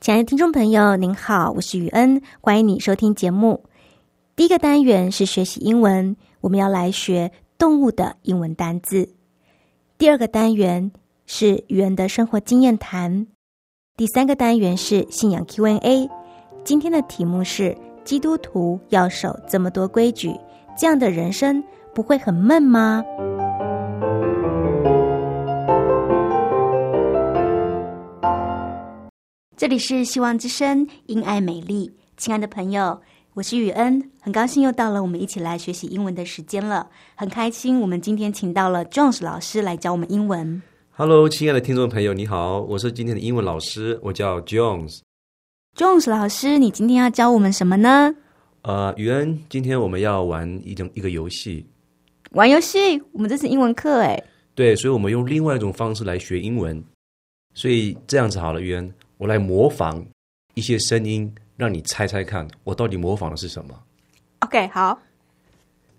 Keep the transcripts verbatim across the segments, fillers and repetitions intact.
亲爱的听众朋友，您好，我是雨恩，欢迎你收听节目。第一个单元是学习英文，我们要来学动物的英文单字。第二个单元是雨恩的生活经验谈。第三个单元是信仰 Q and A。 今天的题目是基督徒要守这么多规矩，这样的人生不会很闷吗？这里是希望之声因爱美丽，亲爱的朋友，我是雨恩，很高兴又到了我们一起来学习英文的时间了。很开心我们今天请到了 Jones 老师来教我们英文。 Hello， 亲爱的听众朋友，你好，我是今天的英文老师，我叫 Jones。 Jones 老师，你今天要教我们什么呢？呃，雨恩，今天我们要玩一种一个游戏。玩游戏？我们这是英文课哎。对，所以我们用另外一种方式来学英文。所以这样子好了，雨恩，我来模仿一些声音，让你猜猜看我到底模仿的是什么。 OK， 好，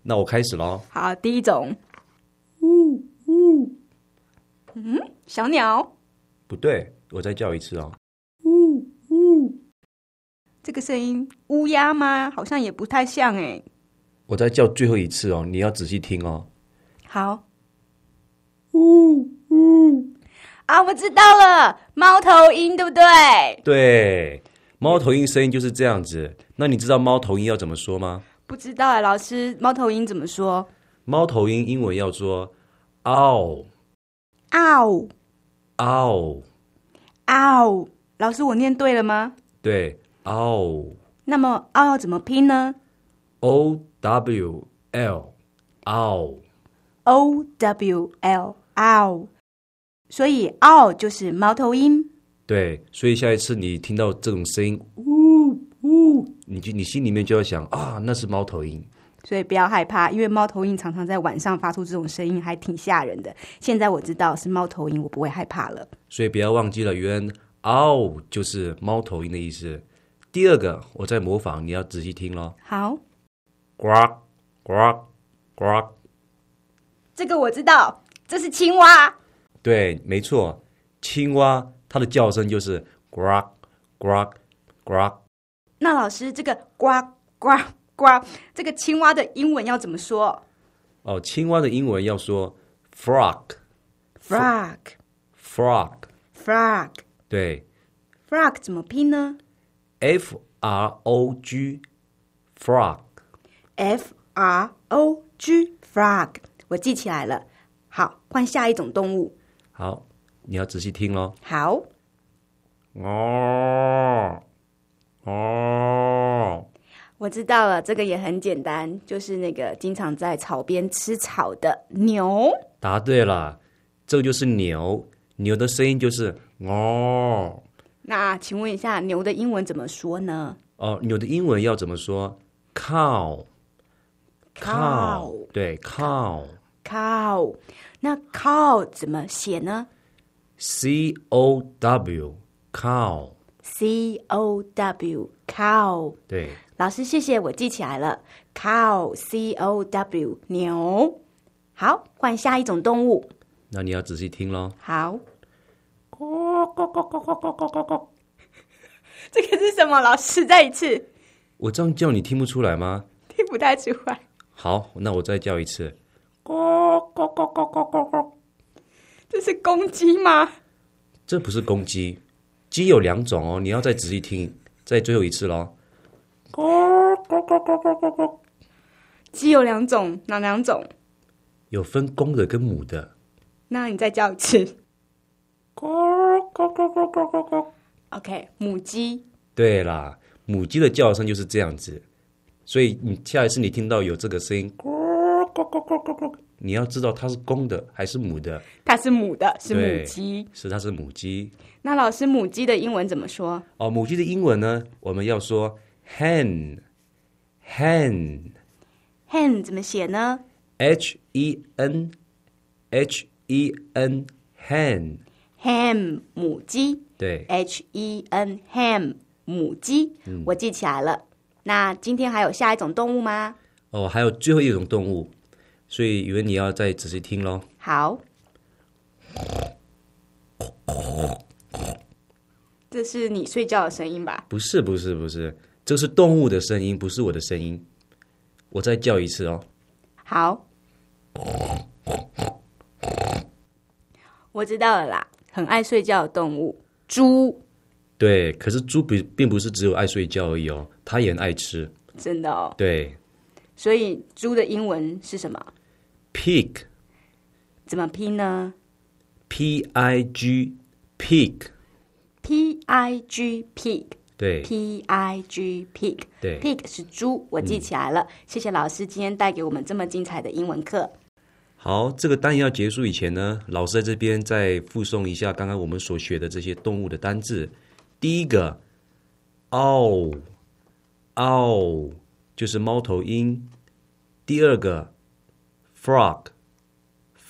那我开始咯。好，第一种。嗯嗯嗯，小鸟。不对，我再叫一次哦。嗯嗯，这个声音乌鸦吗？好像也不太像哎。我再叫最后一次哦，你要仔细听哦。好。嗯嗯，啊，我知道了，猫头鹰，对不对？对，猫头鹰声音就是这样子。那你知道猫头鹰要怎么说吗？不知道哎，老师，猫头鹰怎么说？猫头鹰英文要说 ow ow ow ow。 老师，我念对了吗？对， ow。 那么 ow 要怎么拼呢？ o w l ow o w l ow。所以 owl 就是猫头鹰。对，所以下一次你听到这种声音，呜呜，你就你心里面就要想啊，那是猫头鹰。所以不要害怕，因为猫头鹰常常在晚上发出这种声音，还挺吓人的。现在我知道是猫头鹰，我不会害怕了。所以不要忘记了，原 owl 就是猫头鹰的意思。第二个，我在模仿，你要仔细听咯。好。呱呱呱，这个我知道，这是青蛙。对，没错，青蛙它的叫声就是呱呱呱。那老师，这个呱呱呱，这个青蛙的英文要怎么说？哦，青蛙的英文要说 frog frog frog frog。 对， frog 怎么拼呢？ f r o g frog f r o g frog。 我记起来了。好，换下一种动物。好，你要仔细听咯。好。哦哦，我知道了，这个也很简单，就是那个经常在草边吃草的牛。答对了，这个就是牛。牛的声音就是哦。那请问一下，牛的英文怎么说呢？哦，牛的英文要怎么说？ cow cow。 对， cow cow。那 cow 怎么写呢？ C O W cow C O W cow。 对，老师谢谢，我记起来了， cow C O W 牛。好，换下一种动物。那你要仔细听咯。好。这个是什么？老师再一次。我这样叫你听不出来吗？听不太出来。好，那我再叫一次。咕咕咕咕咕咕咕，这是公鸡吗？这不是公鸡，鸡有两种哦，你要再仔细听，再最后一次咯。咕咕咕咕咕咕咕，鸡有两种，哪两种？有分公的跟母的。那你再叫一次。咕咕咕咕咕咕咕。OK， 母鸡。对啦，母鸡的叫声就是这样子，所以你下一次你听到有这个声音，咕咕咕咕咕咕，你要知道它是公的还是母的。它是母的，是母鸡。是，它是母鸡。那老师，母鸡的英文怎么说？哦，母鸡的英文呢，我们要说 hen， hen， hen 怎么写呢？H E N H E N hen ham 母鸡，对 H E N ham 母鸡、嗯，我记起来了。那今天还有下一种动物吗？哦，还有最后一种动物，所以以为你要再仔细听咯。好，这是你睡觉的声音吧？不是，不是，不是，这是动物的声音，不是我的声音。我再叫一次哦。好，我知道了啦，很爱睡觉的动物，猪。对，可是猪并不是只有爱睡觉而已哦，它也很爱吃。真的哦？对。所以猪的英文是什么？ Pig。 怎么拼呢？ P I G Pig P I G Pig。对 ，P I G pig， 对 ，pig 是猪，我记起来了、嗯。谢谢老师今天带给我们这么精彩的英文课。好，这个单元要结束以前呢，老师在这边再附送一下刚刚我们所学的这些动物的单字。第一个 ，owl，owl、哦哦、就是猫头鹰。第二个 ，frog，frog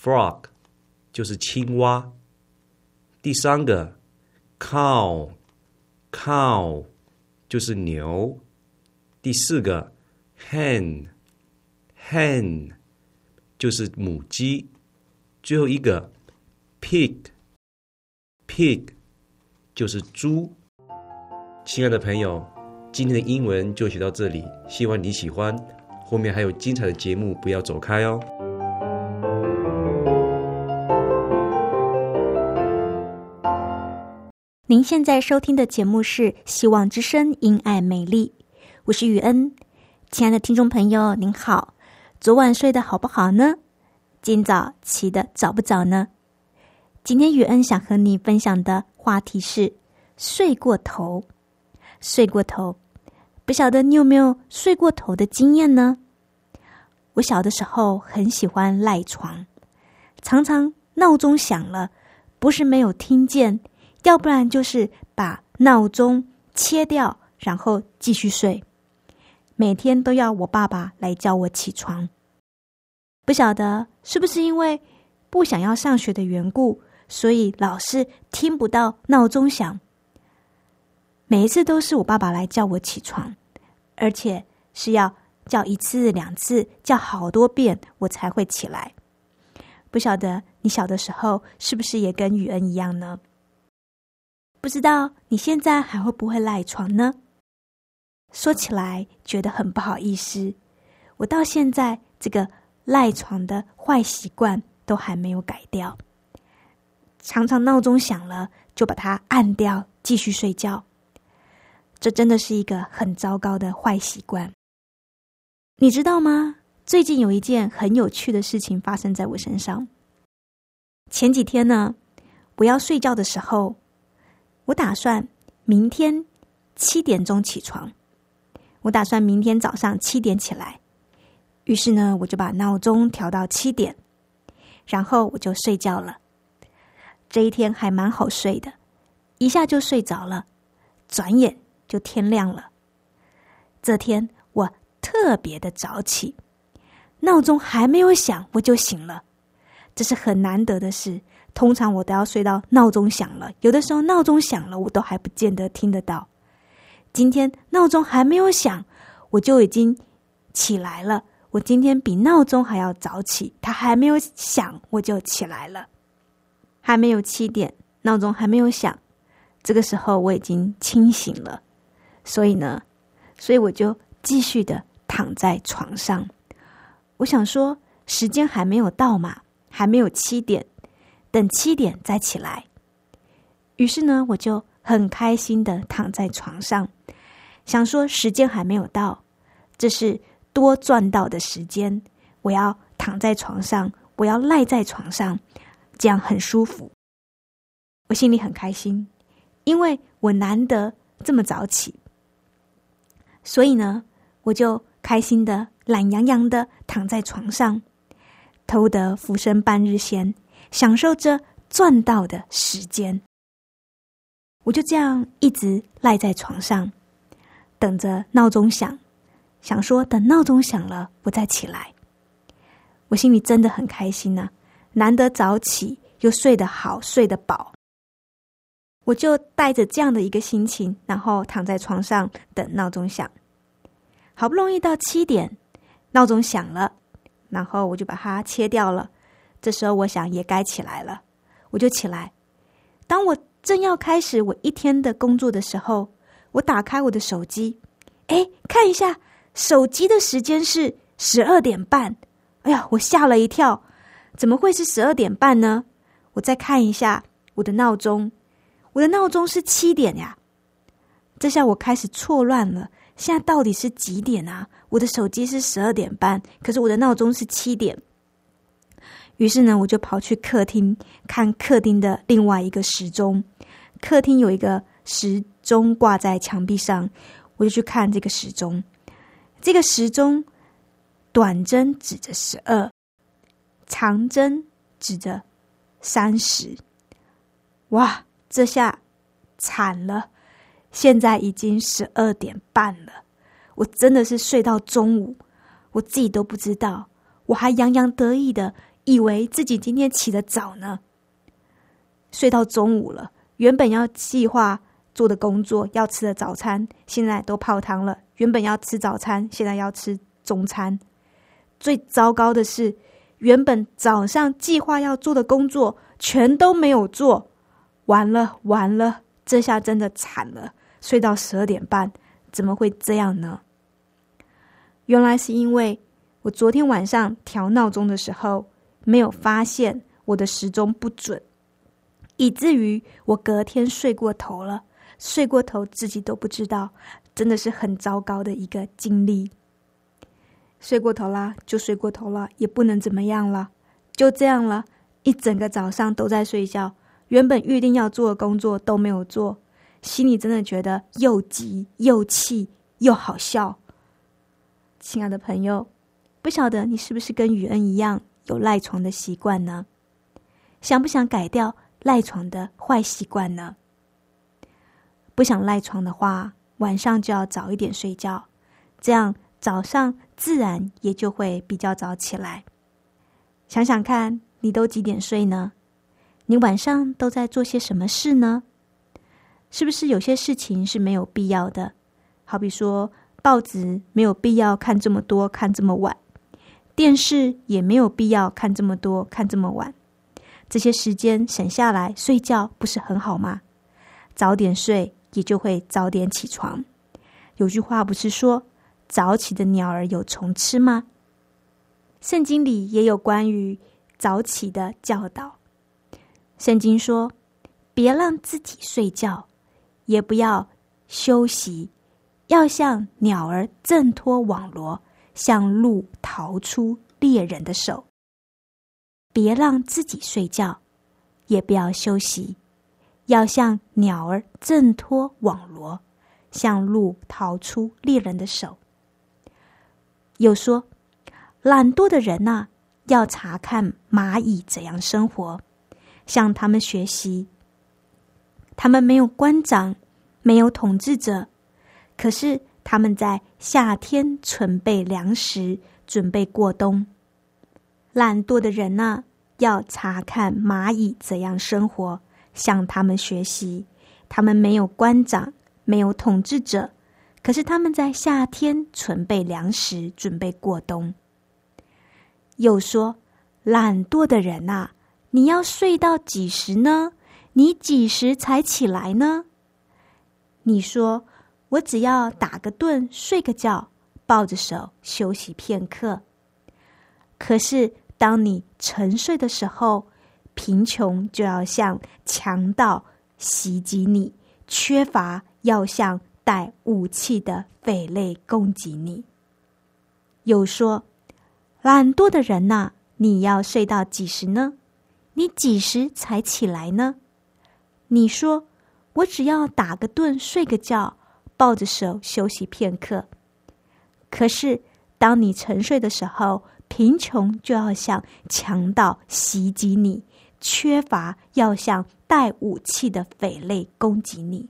frog, 就是青蛙。第三个 ，cow。cow 就是牛。第四个 hen hen 就是母鸡。最后一个 pig pig 就是猪。亲爱的朋友，今天的英文就学到这里，希望你喜欢，后面还有精彩的节目，不要走开哦。您现在收听的节目是《希望之声》，因爱美丽，我是雨恩。亲爱的听众朋友，您好，昨晚睡得好不好呢？今早起得早不早呢？今天雨恩想和你分享的话题是睡过头。睡过头，不晓得你有没有睡过头的经验呢？我小的时候很喜欢赖床，常常闹钟响了，不是没有听见，要不然就是把闹钟切掉，然后继续睡。每天都要我爸爸来叫我起床。不晓得是不是因为不想要上学的缘故，所以老是听不到闹钟响。每一次都是我爸爸来叫我起床，而且是要叫一次两次，叫好多遍我才会起来。不晓得你小的时候是不是也跟雨恩一样呢？不知道你现在还会不会赖床呢？说起来觉得很不好意思，我到现在这个赖床的坏习惯都还没有改掉。常常闹钟响了就把它按掉，继续睡觉。这真的是一个很糟糕的坏习惯。你知道吗？最近有一件很有趣的事情发生在我身上。前几天呢，我要睡觉的时候，我打算明天七点钟起床，我打算明天早上七点起来，于是呢，我就把闹钟调到七点，然后我就睡觉了。这一天还蛮好睡的，一下就睡着了，转眼就天亮了。这天我特别的早起，闹钟还没有响我就醒了，这是很难得的事。通常我都要睡到闹钟响了，有的时候闹钟响了我都还不见得听得到。今天闹钟还没有响我就已经起来了，我今天比闹钟还要早起，它还没有响我就起来了。还没有七点，闹钟还没有响，这个时候我已经清醒了，所以呢，所以我就继续的躺在床上。我想说时间还没有到嘛，还没有七点，等七点再起来。于是呢，我就很开心的躺在床上，想说时间还没有到，这是多赚到的时间，我要躺在床上，我要赖在床上，这样很舒服。我心里很开心，因为我难得这么早起，所以呢，我就开心的懒洋洋的躺在床上，偷得浮生半日闲，享受着赚到的时间。我就这样一直赖在床上，等着闹钟响，想说等闹钟响了我再起来。我心里真的很开心啊，难得早起又睡得好，睡得饱。我就带着这样的一个心情，然后躺在床上等闹钟响。好不容易到七点，闹钟响了，然后我就把它切掉了。这时候我想也该起来了，我就起来。当我正要开始我一天的工作的时候，我打开我的手机，哎，看一下手机的时间是十二点半。哎呀，我吓了一跳，怎么会是十二点半呢？我再看一下我的闹钟，我的闹钟是七点呀。这下我开始错乱了，现在到底是几点啊？我的手机是十二点半，可是我的闹钟是七点。于是呢，我就跑去客厅看客厅的另外一个时钟，客厅有一个时钟挂在墙壁上，我就去看这个时钟。这个时钟短针指着十二，长针指着三十。哇，这下惨了，现在已经十二点半了，我真的是睡到中午，我自己都不知道，我还洋洋得意的以为自己今天起得早呢。睡到中午了，原本要计划做的工作，要吃的早餐现在都泡汤了，原本要吃早餐，现在要吃中餐。最糟糕的是，原本早上计划要做的工作全都没有做。完了完了，这下真的惨了，睡到十二点半，怎么会这样呢？原来是因为我昨天晚上调闹钟的时候，没有发现我的时钟不准，以至于我隔天睡过头了，睡过头自己都不知道，真的是很糟糕的一个经历。睡过头啦，就睡过头了，也不能怎么样了，就这样了，一整个早上都在睡觉。原本预定要做的工作都没有做，心里真的觉得又急又气又好笑。亲爱的朋友，不晓得你是不是跟雨恩一样有赖床的习惯呢？想不想改掉赖床的坏习惯呢？不想赖床的话，晚上就要早一点睡觉，这样早上自然也就会比较早起来。想想看，你都几点睡呢？你晚上都在做些什么事呢？是不是有些事情是没有必要的？好比说，报纸没有必要看这么多，看这么晚；电视也没有必要看这么多，看这么晚。这些时间省下来睡觉不是很好吗？早点睡也就会早点起床。有句话不是说，早起的鸟儿有虫吃吗？圣经里也有关于早起的教导。圣经说，别让自己睡觉，也不要休息，要像鸟儿挣脱网罗，像鹿逃出猎人的手。别让自己睡觉，也不要休息，要像鸟儿挣脱网罗，像鹿逃出猎人的手。又说，懒惰的人啊，要查看蚂蚁怎样生活，向他们学习。他们没有官长，没有统治者，可是他们在夏天准备粮食，准备过冬。懒惰的人啊，要查看蚂蚁怎样生活，向他们学习。他们没有官长，没有统治者，可是他们在夏天准备粮食，准备过冬。又说，懒惰的人啊，你要睡到几时呢？你几时才起来呢？你说，我只要打个盹，睡个觉，抱着手休息片刻。可是当你沉睡的时候，贫穷就要像强盗袭击你，缺乏要像带武器的匪类攻击你。又说，懒惰的人啊，你要睡到几时呢？你几时才起来呢？你说，我只要打个盹，睡个觉，抱着手休息片刻。可是当你沉睡的时候，贫穷就要像强盗袭击你，缺乏要像带武器的匪类攻击你。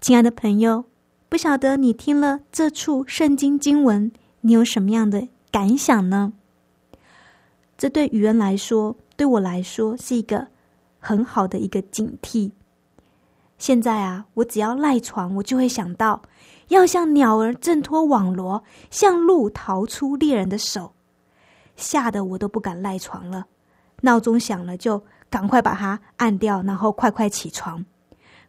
亲爱的朋友，不晓得你听了这处圣经经文，你有什么样的感想呢？这对于人来说，对我来说是一个很好的一个警惕。现在啊，我只要赖床，我就会想到要像鸟儿挣脱网罗，像鹿逃出猎人的手，吓得我都不敢赖床了。闹钟响了就赶快把它按掉，然后快快起床，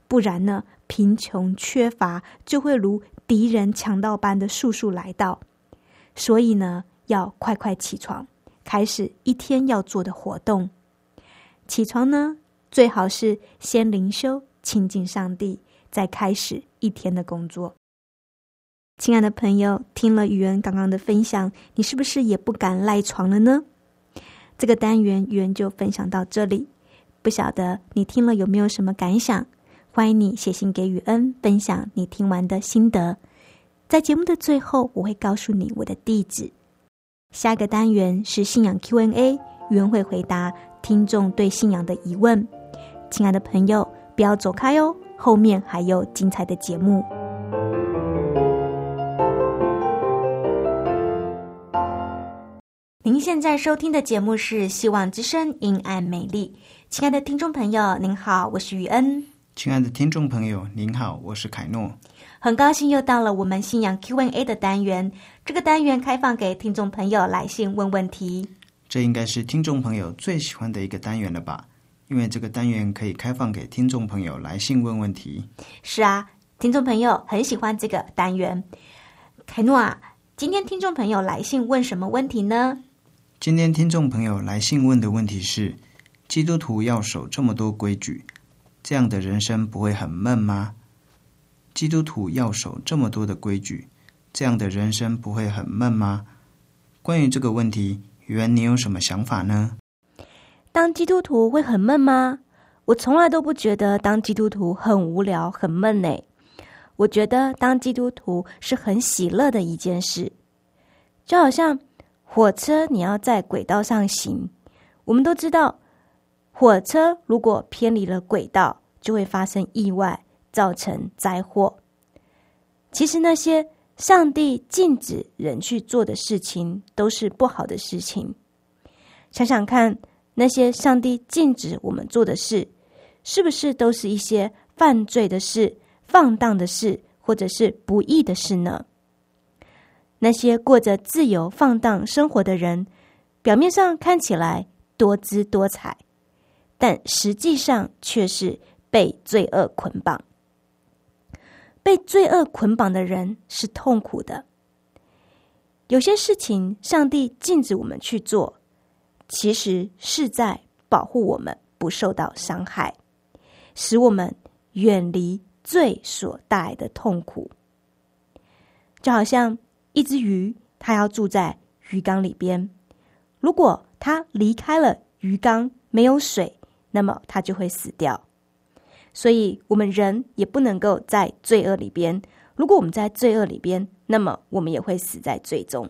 不然呢，贫穷缺乏就会如敌人强盗般的速速来到。所以呢，要快快起床，开始一天要做的活动。起床呢，最好是先灵修亲近上帝，再开始一天的工作。亲爱的朋友，听了宇恩刚刚的分享，你是不是也不敢赖床了呢？这个单元宇恩就分享到这里，不晓得你听了有没有什么感想？欢迎你写信给宇恩，分享你听完的心得。在节目的最后，我会告诉你我的地址。下一个单元是信仰 Q and A， 宇恩会回答听众对信仰的疑问。亲爱的朋友，不要走开哦，后面还有精彩的节目。您现在收听的节目是希望之声因爱美丽。亲爱的听众朋友您好，我是宇恩。亲爱的听众朋友您好，我是凯诺。很高兴又到了我们信仰 Q and A 的单元，这个单元开放给听众朋友来信问问题。这应该是听众朋友最喜欢的一个单元了吧，因为这个单元可以开放给听众朋友来信问问题。是啊，听众朋友很喜欢这个单元。凯诺啊，今天听众朋友来信问什么问题呢？今天听众朋友来信问的问题是，基督徒要守这么多规矩，这样的人生不会很闷吗？基督徒要守这么多的规矩，这样的人生不会很闷吗？关于这个问题，宇恩你有什么想法呢？当基督徒会很闷吗？我从来都不觉得当基督徒很无聊很闷呢。我觉得当基督徒是很喜乐的一件事，就好像火车你要在轨道上行，我们都知道火车如果偏离了轨道就会发生意外，造成灾祸。其实那些上帝禁止人去做的事情都是不好的事情。想想看，那些上帝禁止我们做的事，是不是都是一些犯罪的事、放荡的事，或者是不义的事呢？那些过着自由放荡生活的人，表面上看起来多姿多彩，但实际上却是被罪恶捆绑。被罪恶捆绑的人是痛苦的。有些事情上帝禁止我们去做，其实是在保护我们不受到伤害，使我们远离罪所带来的痛苦。就好像一只鱼，它要住在鱼缸里边，如果它离开了鱼缸没有水，那么它就会死掉。所以我们人也不能够在罪恶里边，如果我们在罪恶里边，那么我们也会死在罪中。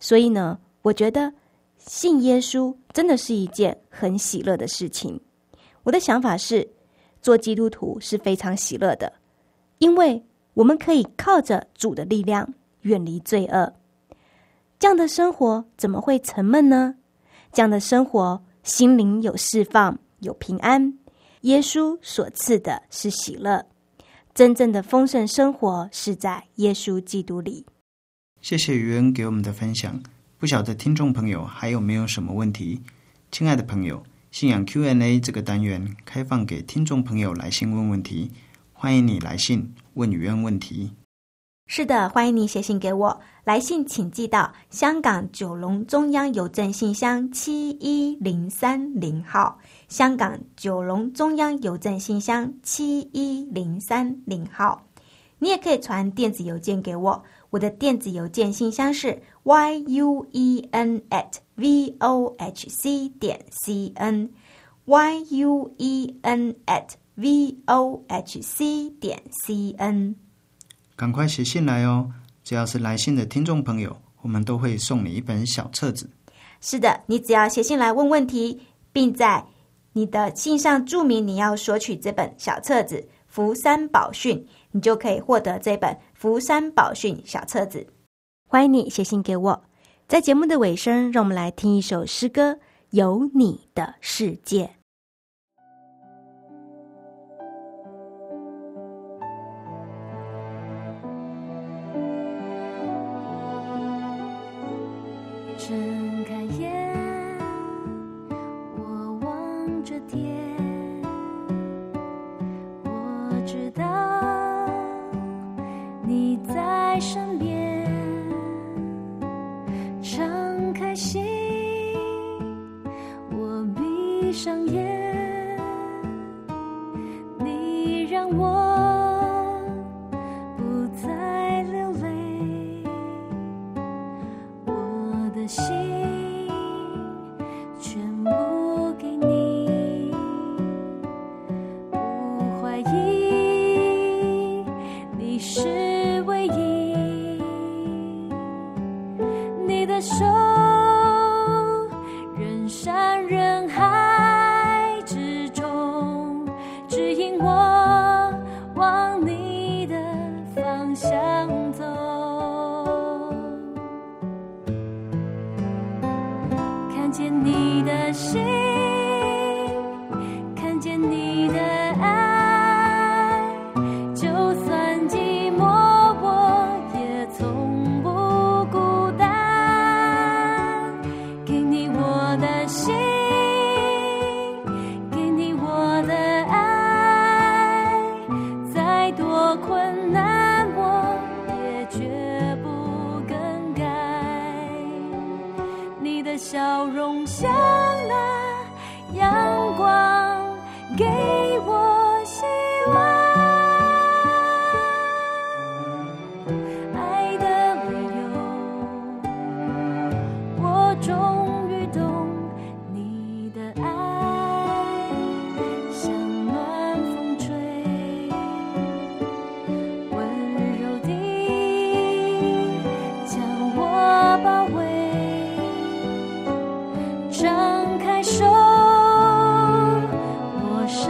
所以呢，我觉得信耶稣真的是一件很喜乐的事情。我的想法是，做基督徒是非常喜乐的，因为我们可以靠着主的力量远离罪恶。这样的生活怎么会沉闷呢？这样的生活心灵有释放，有平安。耶稣所赐的是喜乐，真正的丰盛生活是在耶稣基督里。谢谢宇恩给我们的分享。不晓得听众朋友还有没有什么问题？亲爱的朋友，信仰 Q and A 这个单元开放给听众朋友来信问问题，欢迎你来信问宇恩问题。是的，欢迎您写信给我，来信请寄到香港九龙中央邮政信箱七一零三零号，香港九龙中央邮政信箱七一零三零号。你也可以传电子邮件给我，我的电子邮件信箱是 yuen at vohc 点 cn yuen at vohc 点 cn。赶快写信来哦！只要是来信的听众朋友，我们都会送你一本小册子。是的，你只要写信来问问题，并在你的信上注明你要索取这本小册子《福山宝训》，你就可以获得这本《福山宝训》小册子。欢迎你写信给我。在节目的尾声，让我们来听一首诗歌《有你的世界》。睁开眼，我望着天，我知道你在身边。敞开心，我闭上眼，你让我不再流泪，我的心。张开手，我伸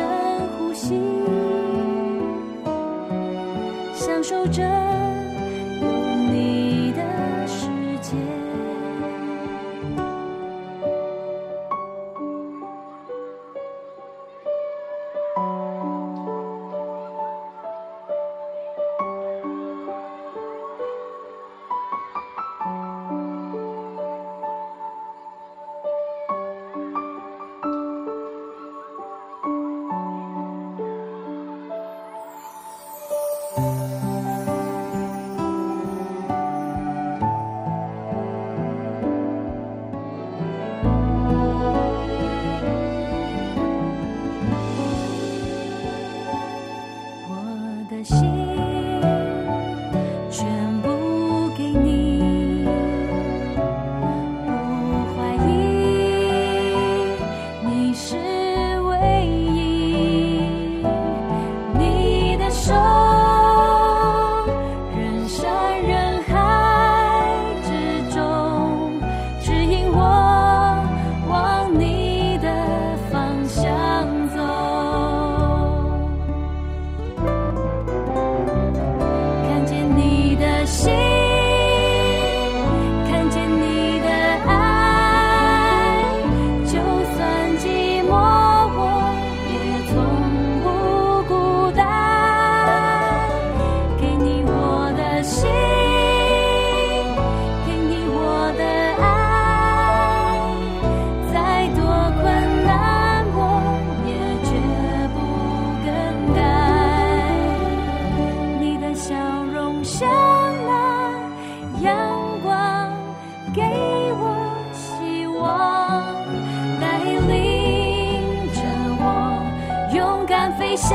下。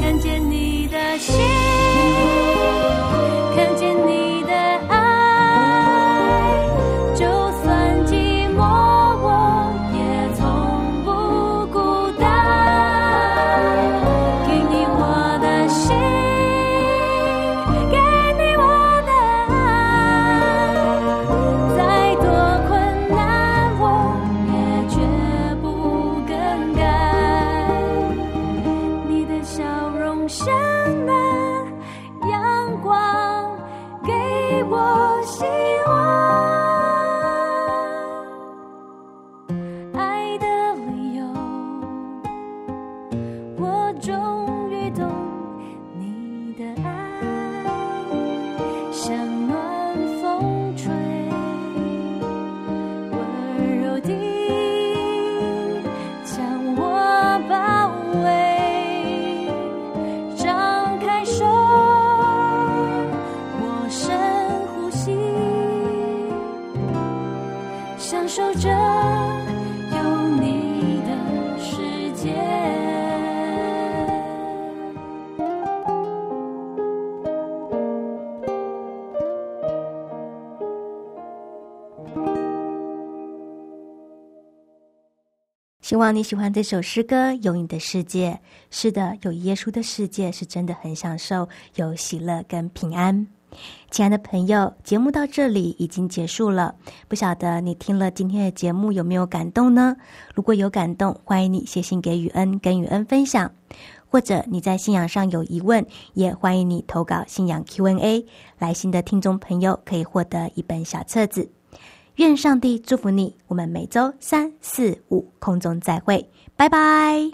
看见你的心，看见你的爱，就算寂寞我也从不孤单。给你我的心，给你我的爱，再多困难我也绝不更改。你的笑容像那阳光，给我希望，爱的理由，我终于懂你的爱，像暖风吹，温柔地将我包围，张开手，我深呼吸，享受着有你的世界。希望你喜欢这首诗歌《有你的世界》。是的，有耶稣的世界是真的很享受，有喜乐跟平安。亲爱的朋友，节目到这里已经结束了，不晓得你听了今天的节目有没有感动呢？如果有感动，欢迎你写信给雨恩，跟雨恩分享，或者你在信仰上有疑问，也欢迎你投稿信仰 Q and A。 来信的听众朋友可以获得一本小册子。愿上帝祝福你，我们每周三四五空中再会，拜拜。